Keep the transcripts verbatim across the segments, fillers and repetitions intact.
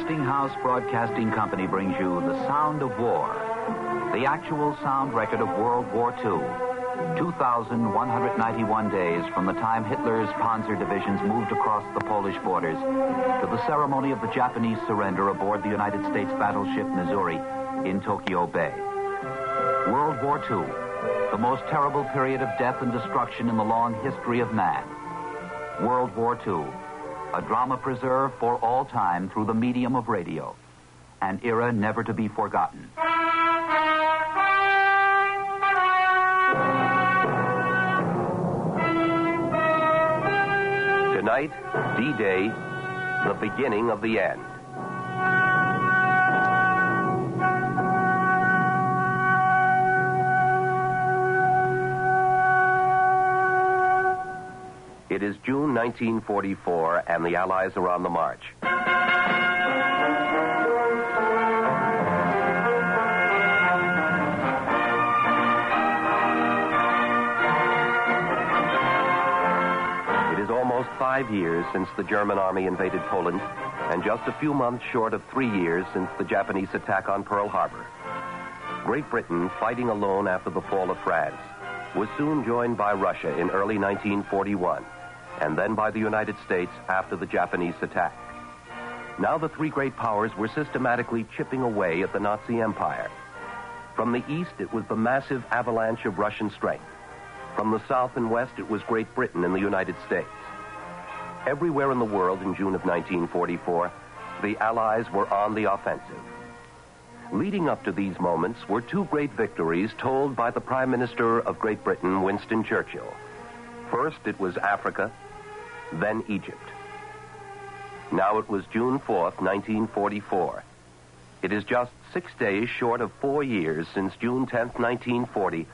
Westinghouse Broadcasting Company brings you The Sound of War, the actual sound record of World War Two, two thousand one hundred ninety-one days from the time Hitler's Panzer divisions moved across the Polish borders to the ceremony of the Japanese surrender aboard the United States battleship Missouri in Tokyo Bay. World War Two, the most terrible period of death and destruction in the long history of man. World War Two, a drama preserved for all time through the medium of radio, an era never to be forgotten. Tonight, D-Day, the beginning of the end. It is June nineteen forty-four, and the Allies are on the march. It is almost five years since the German army invaded Poland, and just a few months short of three years since the Japanese attack on Pearl Harbor. Great Britain, fighting alone after the fall of France, was soon joined by Russia in early nineteen forty-one. And then by the United States after the Japanese attack. Now the three great powers were systematically chipping away at the Nazi Empire. From the east, it was the massive avalanche of Russian strength. From the south and west, it was Great Britain and the United States. Everywhere in the world in June of nineteen forty-four, the Allies were on the offensive. Leading up to these moments were two great victories told by the Prime Minister of Great Britain, Winston Churchill. First, it was Africa, then Egypt. Now it was June fourth, nineteen forty-four. It is just six days short of four years since June tenth, nineteen forty,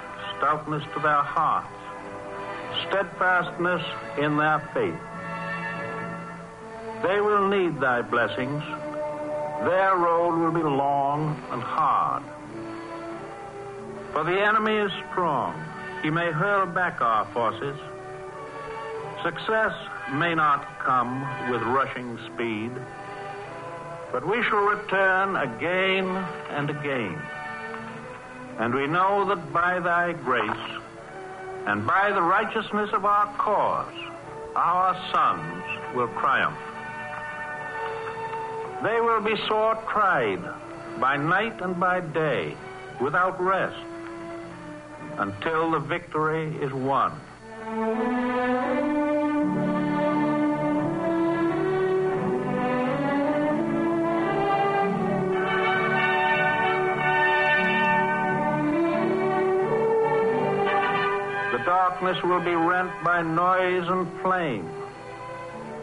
stoutness to their hearts, steadfastness in their faith. They will need thy blessings. Their road will be long and hard. For the enemy is strong. He may hurl back our forces. Success may not come with rushing speed, but we shall return again and again. And we know that by thy grace and by the righteousness of our cause, our sons will triumph. They will be sore tried by night and by day, without rest, until the victory is won. Darkness will be rent by noise and flame.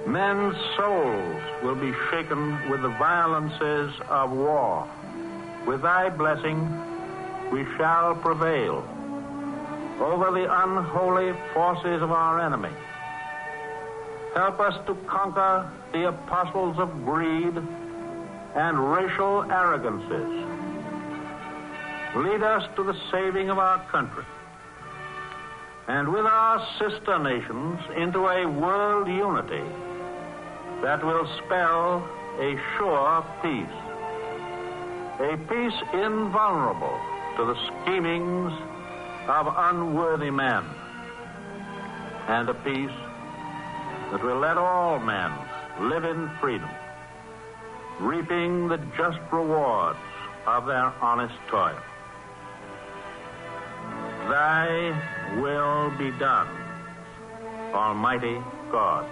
Men's souls will be shaken with the violences of war. With thy blessing, we shall prevail over the unholy forces of our enemy. Help us to conquer the apostles of greed and racial arrogances. Lead us to the saving of our country, and with our sister nations into a world unity that will spell a sure peace, a peace invulnerable to the schemings of unworthy men, and a peace that will let all men live in freedom, reaping the just rewards of their honest toil. Thy will be done, Almighty God.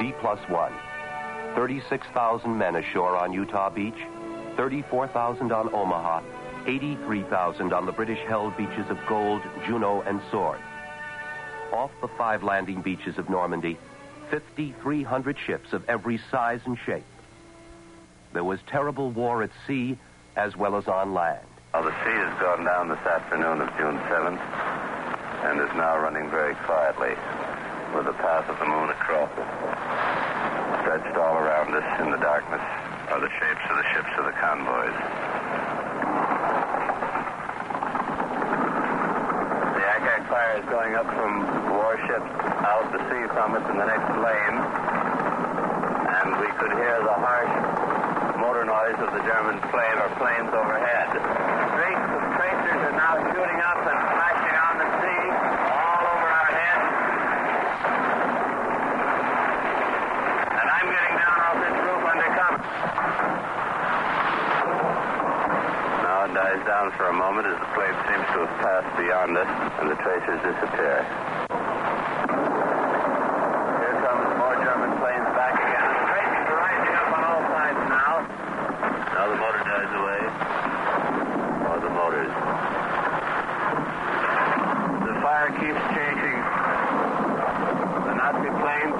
D plus one. thirty-six thousand men ashore on Utah Beach, thirty-four thousand on Omaha, eighty-three thousand on the British-held beaches of Gold, Juno, and Sword. Off the five landing beaches of Normandy, fifty-three hundred ships of every size and shape. There was terrible war at sea as well as on land. Well, the sea has gone down this afternoon of June seventh and is now running very quietly with the path of the moon across it. Stretched all around us in the darkness are the shapes of the ships of the convoys. Fire is going up from warships out to sea from us in the next lane, and we could hear the harsh motor noise of the German plane or planes overhead. Streaks of tracers are now shooting up and flashing on the sea all over our heads, and I'm getting beyond us, and the tracers disappear. Here comes more German planes back again. The tracers are rising up on all sides now. Now the motor dies away. Or the motors. The fire keeps changing. The Nazi plane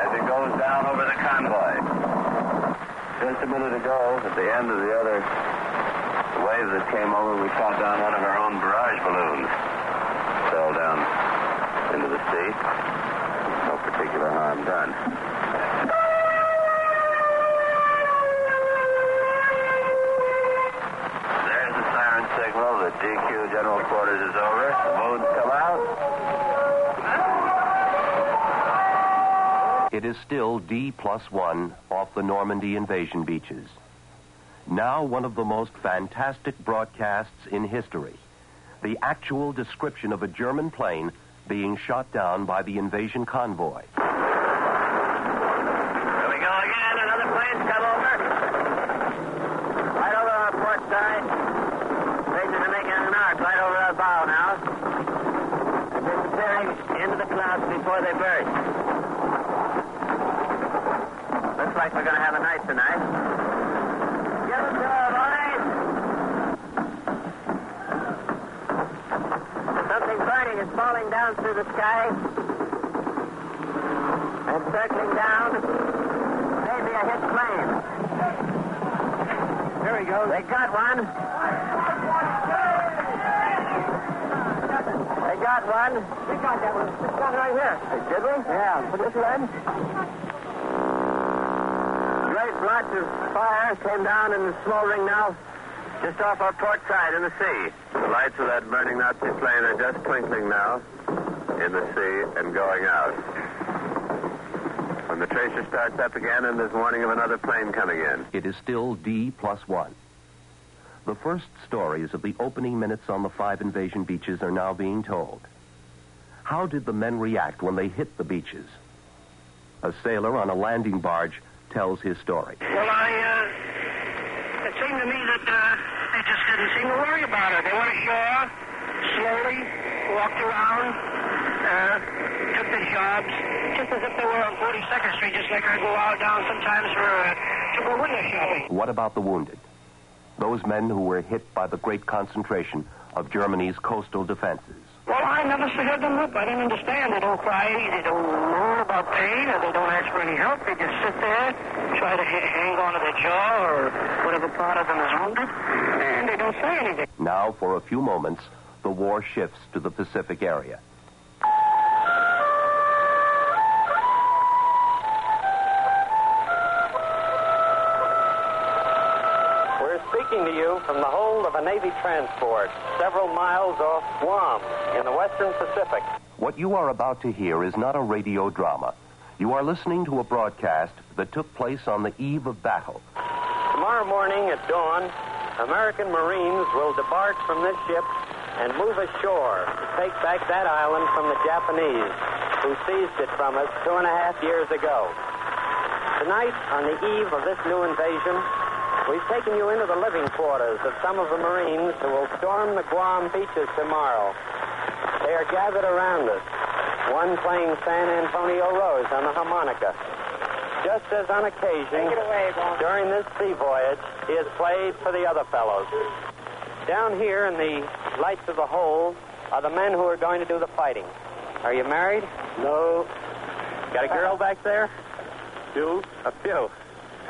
as it goes down over the convoy. Just a minute ago, at the end of the other wave that came over, we shot down one of our own barrage balloons. Fell down into the sea. No particular harm done. There's the siren signal. The G Q General Quarters is over. The moon's come out. It is still D plus one off the Normandy invasion beaches. Now one of the most fantastic broadcasts in history. The actual description of a German plane being shot down by the invasion convoy. Here we go again. Another plane's come over. Right over our port side. Racers are making an arc right over our bow now. They're disappearing into the clouds before they burst. Looks like we're going to have a night tonight. Is falling down through the sky and circling down. Maybe a hit plane. There he goes. They got one. They got one. They got that one. This one right here. Did we? Yeah. Put this one. Great blotch of fire came down in the smoldering now, just off our port side in the sea. The lights of that burning Nazi plane are just twinkling now in the sea and going out. When the tracer starts up again, and there's warning of another plane coming in. It is still D plus one. The first stories of the opening minutes on the five invasion beaches are now being told. How did the men react when they hit the beaches? A sailor on a landing barge tells his story. Well, I, uh, it seemed to me that, uh, they just didn't seem to worry about it. They went ashore, slowly walked around, uh, took the jobs, just as if they were on forty-second street, just like I go out down sometimes for uh, to go window shopping. What about the wounded? Those men who were hit by the great concentration of Germany's coastal defenses. Well, I never heard them whoop. I didn't understand. They don't cry. They don't moan about pain, or they don't ask for any help. They just sit there, try to hang on to their jaw or whatever part of them is wounded. And they don't say anything. Now, for a few moments, the war shifts to the Pacific area. We're speaking to you from the hold of a Navy transport, several miles off Guam, in the western Pacific. What you are about to hear is not a radio drama. You are listening to a broadcast that took place on the eve of battle. Tomorrow morning at dawn, American Marines will debark from this ship and move ashore to take back that island from the Japanese, who seized it from us two and a half years ago. Tonight, on the eve of this new invasion, we've taken you into the living quarters of some of the Marines who will storm the Guam beaches tomorrow. They are gathered around us, one playing San Antonio Rose on the harmonica. Just as on occasion, away, during this sea voyage, he has played for the other fellows. Down here in the lights of the hold are the men who are going to do the fighting. Are you married? No. Got a girl back there? Few. A few.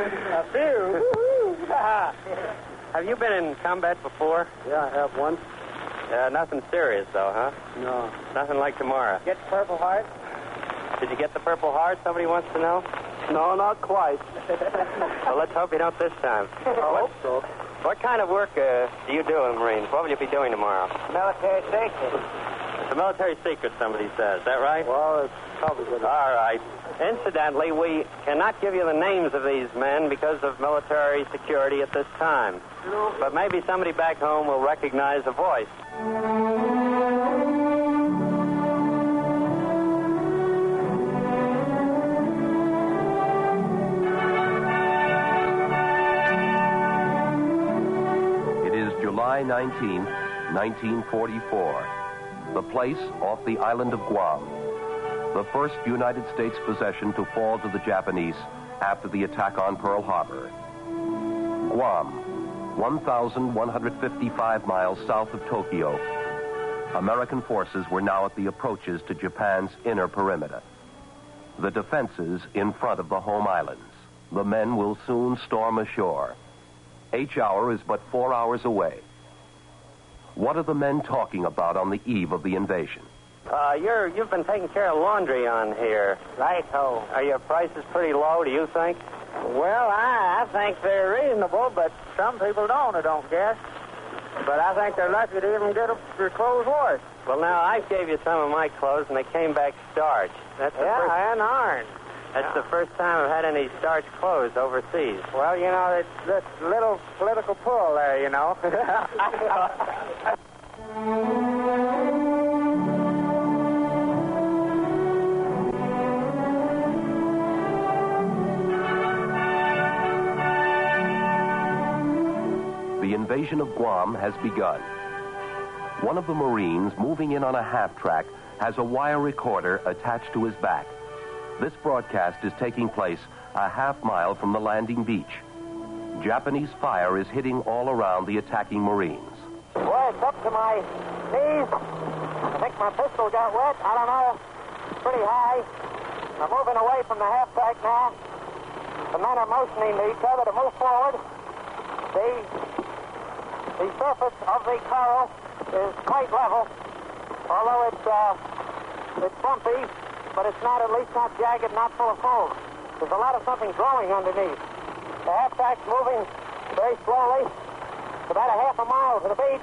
A few? Woo-hoo. Have you been in combat before? Yeah, I have once. Uh, nothing serious, though, huh? No. Nothing like tomorrow. Get the Purple Heart? Did you get the Purple Heart? Somebody wants to know? No, not quite. Well, let's hope you don't this time. I hope so. What kind of work uh, do you do in Marines? What will you be doing tomorrow? Military secret. The military secret, somebody says. Is that right? Well, it's probably good. All right. Incidentally, we cannot give you the names of these men because of military security at this time. No. But maybe somebody back home will recognize the voice. July nineteenth, nineteen forty-four, the place off the island of Guam, the first United States possession to fall to the Japanese after the attack on Pearl Harbor. Guam, one thousand one hundred fifty-five miles south of Tokyo. American forces were now at the approaches to Japan's inner perimeter, the defenses in front of the home islands. The men will soon storm ashore. H hour is but four hours away. What are the men talking about on the eve of the invasion? Uh, you're, you've been taking care of laundry on here. Right-ho. Are your prices pretty low, do you think? Well, I, I think they're reasonable, but some people don't, I don't guess. But I think they're lucky to even get your clothes washed. Well, now, I gave you some of my clothes, and they came back starched. That's the yeah, first... and iron. That's yeah. the first time I've had any starched clothes overseas. Well, you know, it's this little political pull there, you know. The invasion of Guam has begun. One of the Marines moving in on a half-track has a wire recorder attached to his back. This broadcast is taking place a half mile from the landing beach. Japanese fire is hitting all around the attacking Marines. Well, it's up to my knees. I think my pistol got wet. I don't know. It's pretty high. I'm moving away from the half-track now. The men are motioning to each other to move forward. The, the surface of the coral is quite level, although it's, uh, it's bumpy, but it's not, at least not jagged, not full of foam. There's a lot of something growing underneath. The half-track's moving very slowly, about a half a mile to the beach.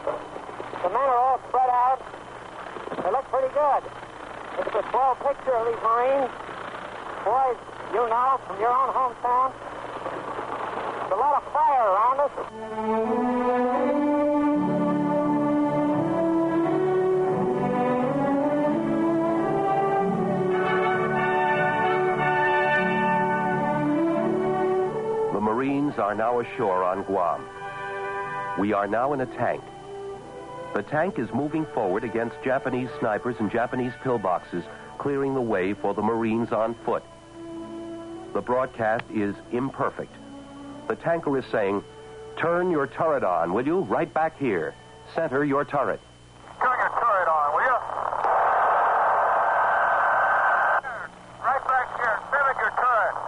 The men are all spread out. They look pretty good. It's a swell picture of these Marines. Boys, you know, from your own hometown. There's a lot of fire around us. Marines are now ashore on Guam. We are now in a tank. The tank is moving forward against Japanese snipers and Japanese pillboxes, clearing the way for the Marines on foot. The broadcast is imperfect. The tanker is saying, "Turn your turret on, will you? Right back here. Center your turret." "Turn your turret on, will you? Right back here. Center your turret."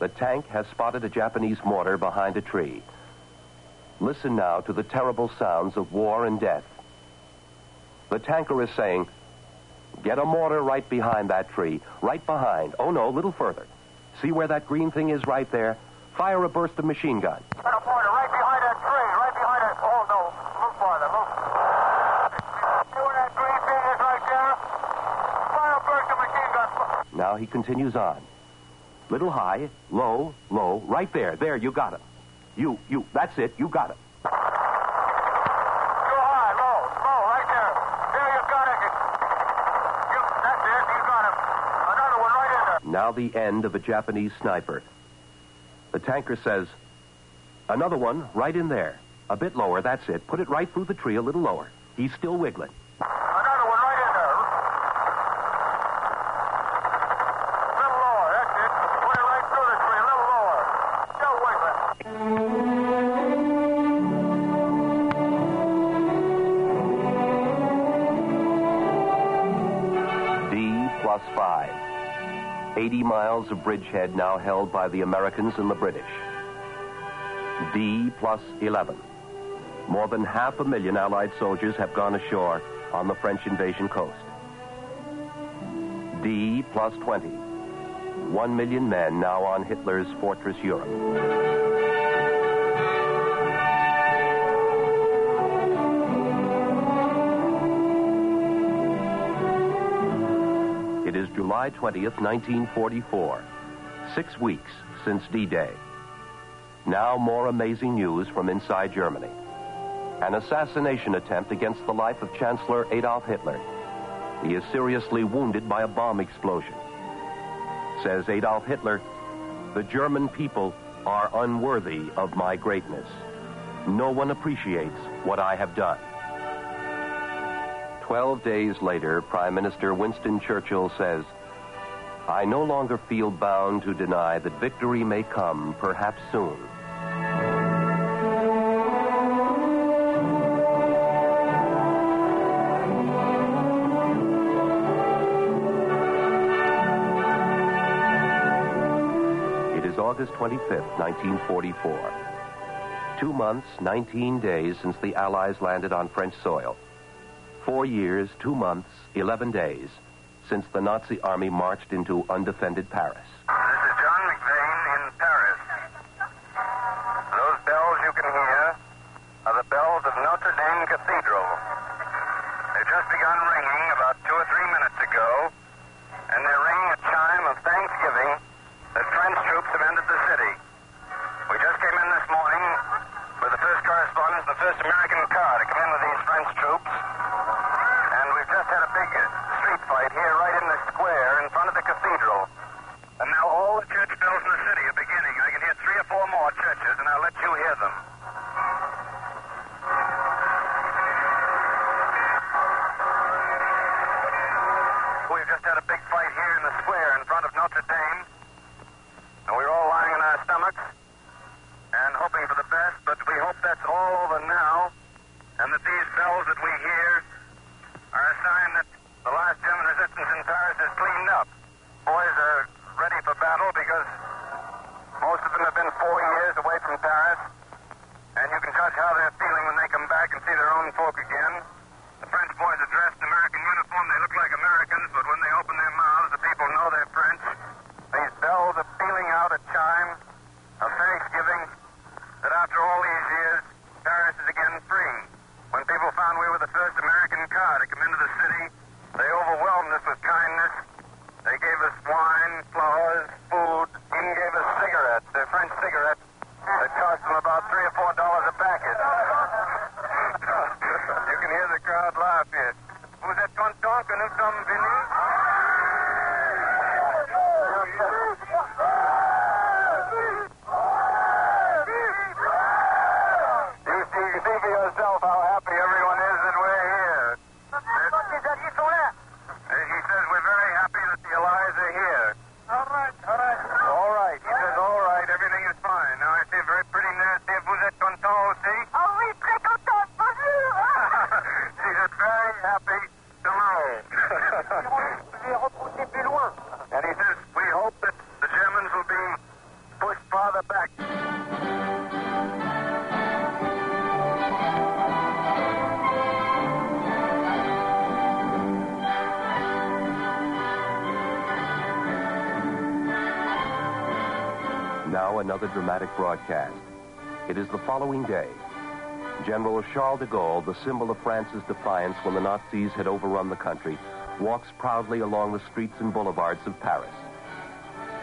The tank has spotted a Japanese mortar behind a tree. Listen now to the terrible sounds of war and death. The tanker is saying, "Get a mortar right behind that tree, right behind. Oh, no, a little further. See where that green thing is right there? Fire a burst of machine gun." "Get a mortar right behind that tree, right behind that... Oh, no, move farther, move. See where that green thing is right there? Fire a burst of machine gun." Now he continues on. "Little high, low, low, right there. There, you got him. You, you, that's it, you got him. Little high, low, low, right there. There, you got it. You, that's it, you got him. Another one right in there." Now the end of a Japanese sniper. The tanker says, "Another one right in there. A bit lower, that's it. Put it right through the tree a little lower. He's still wiggling." eighty miles of bridgehead now held by the Americans and the British. D plus eleven. More than half a million Allied soldiers have gone ashore on the French invasion coast. D plus twenty. One million men now on Hitler's fortress Europe. It is July twentieth, nineteen forty-four, six weeks since D-Day. Now more amazing news from inside Germany. An assassination attempt against the life of Chancellor Adolf Hitler. He is seriously wounded by a bomb explosion. Says Adolf Hitler, "The German people are unworthy of my greatness." No one appreciates what I have done. Twelve days later, Prime Minister Winston Churchill says, I no longer feel bound to deny that victory may come perhaps soon. It is August twenty-fifth, nineteen forty-four. Two months, nineteen days since the Allies landed on French soil. Four years, two months, eleven days since the Nazi army marched into undefended Paris. This is John McVeigh in Paris. Those bells you can hear are the bells of Notre Dame Cathedral. They've just begun ringing about two or three minutes ago, and they're ringing a chime of thanksgiving that French troops have entered the city. We just came in this morning with the first correspondence, the first American car to come in with these French troops. Fight here right in the square in front of the cathedral. And now all the church bells in the city are beginning. I can hear three or four more churches, and I'll let you hear them. We've just had a big fight here in the square in front of Notre Dame. And we're all lying on our stomachs and hoping for the best, but we hope that's all over now, and that these bells that we hear are a sign that the last German resistance in Paris is cleaned up. Boys are ready for battle because most of them have been four years away from Paris. And you can judge how they're feeling when they come back and see their own folk again. The French boys are dressed in American uniform. They look like Americans, but when they open their mouths, the people know they're French. These bells are pealing out a chime of thanksgiving that after all these years, Paris is again free. When people found we were the first American car to come into the city, they overwhelmed us with kindness. They gave us wine, flowers, food, even gave us cigarettes, their French cigarettes that cost them about three or four dollars a packet. You can hear the crowd laugh here. Vous êtes content que nous sommes venus? You see, you think to yourself how happy everyone is that we're here. He says we're very happy that the Allies are here. All right, all right. All right. He says all right, everything is fine. Now I see a very pretty nasty. Vous êtes content aussi? Oh, oui, très content. Bonjour. She said very happy to know. And he says we hope that the Germans will be pushed farther back. Now another dramatic broadcast. It is the following day. General Charles de Gaulle, the symbol of France's defiance when the Nazis had overrun the country, walks proudly along the streets and boulevards of Paris.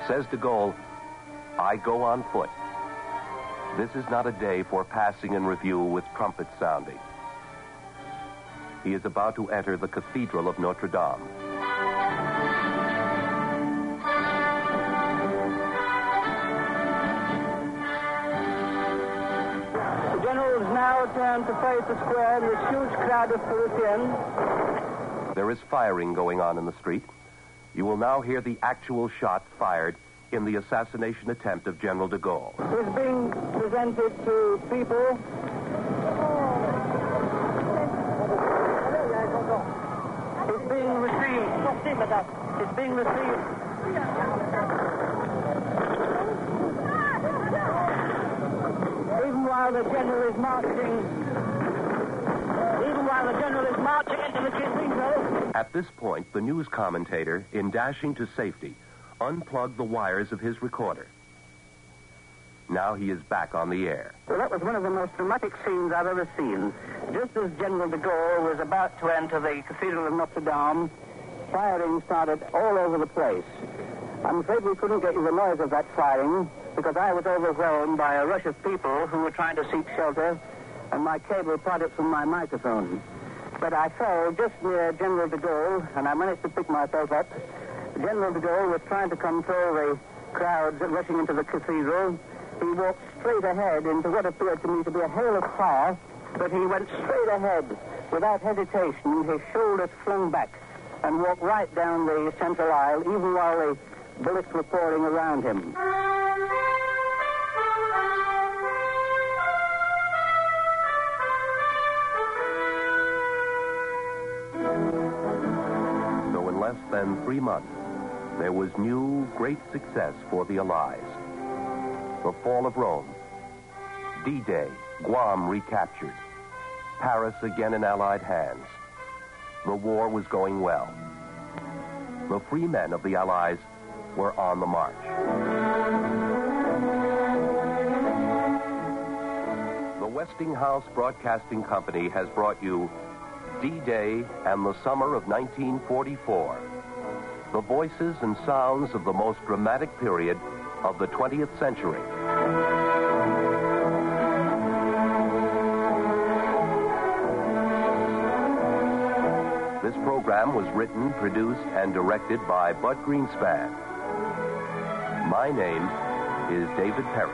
Says de Gaulle, I go on foot. This is not a day for passing in review with trumpet sounding. He is about to enter the Cathedral of Notre Dame. Turn to face the square in which huge crowd of Parisians. There is firing going on in the street. You will now hear the actual shot fired in the assassination attempt of General de Gaulle. It is being presented to people. It's being received. It's being received. Even while the general is marching, even while the general is marching into the cathedral. At this point, the news commentator, in dashing to safety, unplugged the wires of his recorder. Now he is back on the air. Well, that was one of the most dramatic scenes I've ever seen. Just as General de Gaulle was about to enter the Cathedral of Notre Dame, firing started all over the place. I'm afraid we couldn't get you the noise of that firing, because I was overwhelmed by a rush of people who were trying to seek shelter, and my cable prodded from my microphone. But I fell just near General de Gaulle, and I managed to pick myself up. General de Gaulle was trying to control the crowds rushing into the cathedral. He walked straight ahead into what appeared to me to be a hail of fire, but he went straight ahead without hesitation, his shoulders flung back, and walked right down the central aisle, even while the bullets were pouring around him. So in less than three months, there was new great success for the Allies. The fall of Rome, D-Day, Guam recaptured, Paris again in Allied hands. The war was going well. The free men of the Allies were on the march. The Westinghouse Broadcasting Company has brought you D-Day and the Summer of nineteen forty-four. The voices and sounds of the most dramatic period of the twentieth century. This program was written, produced, and directed by Bud Greenspan. My name is David Perry.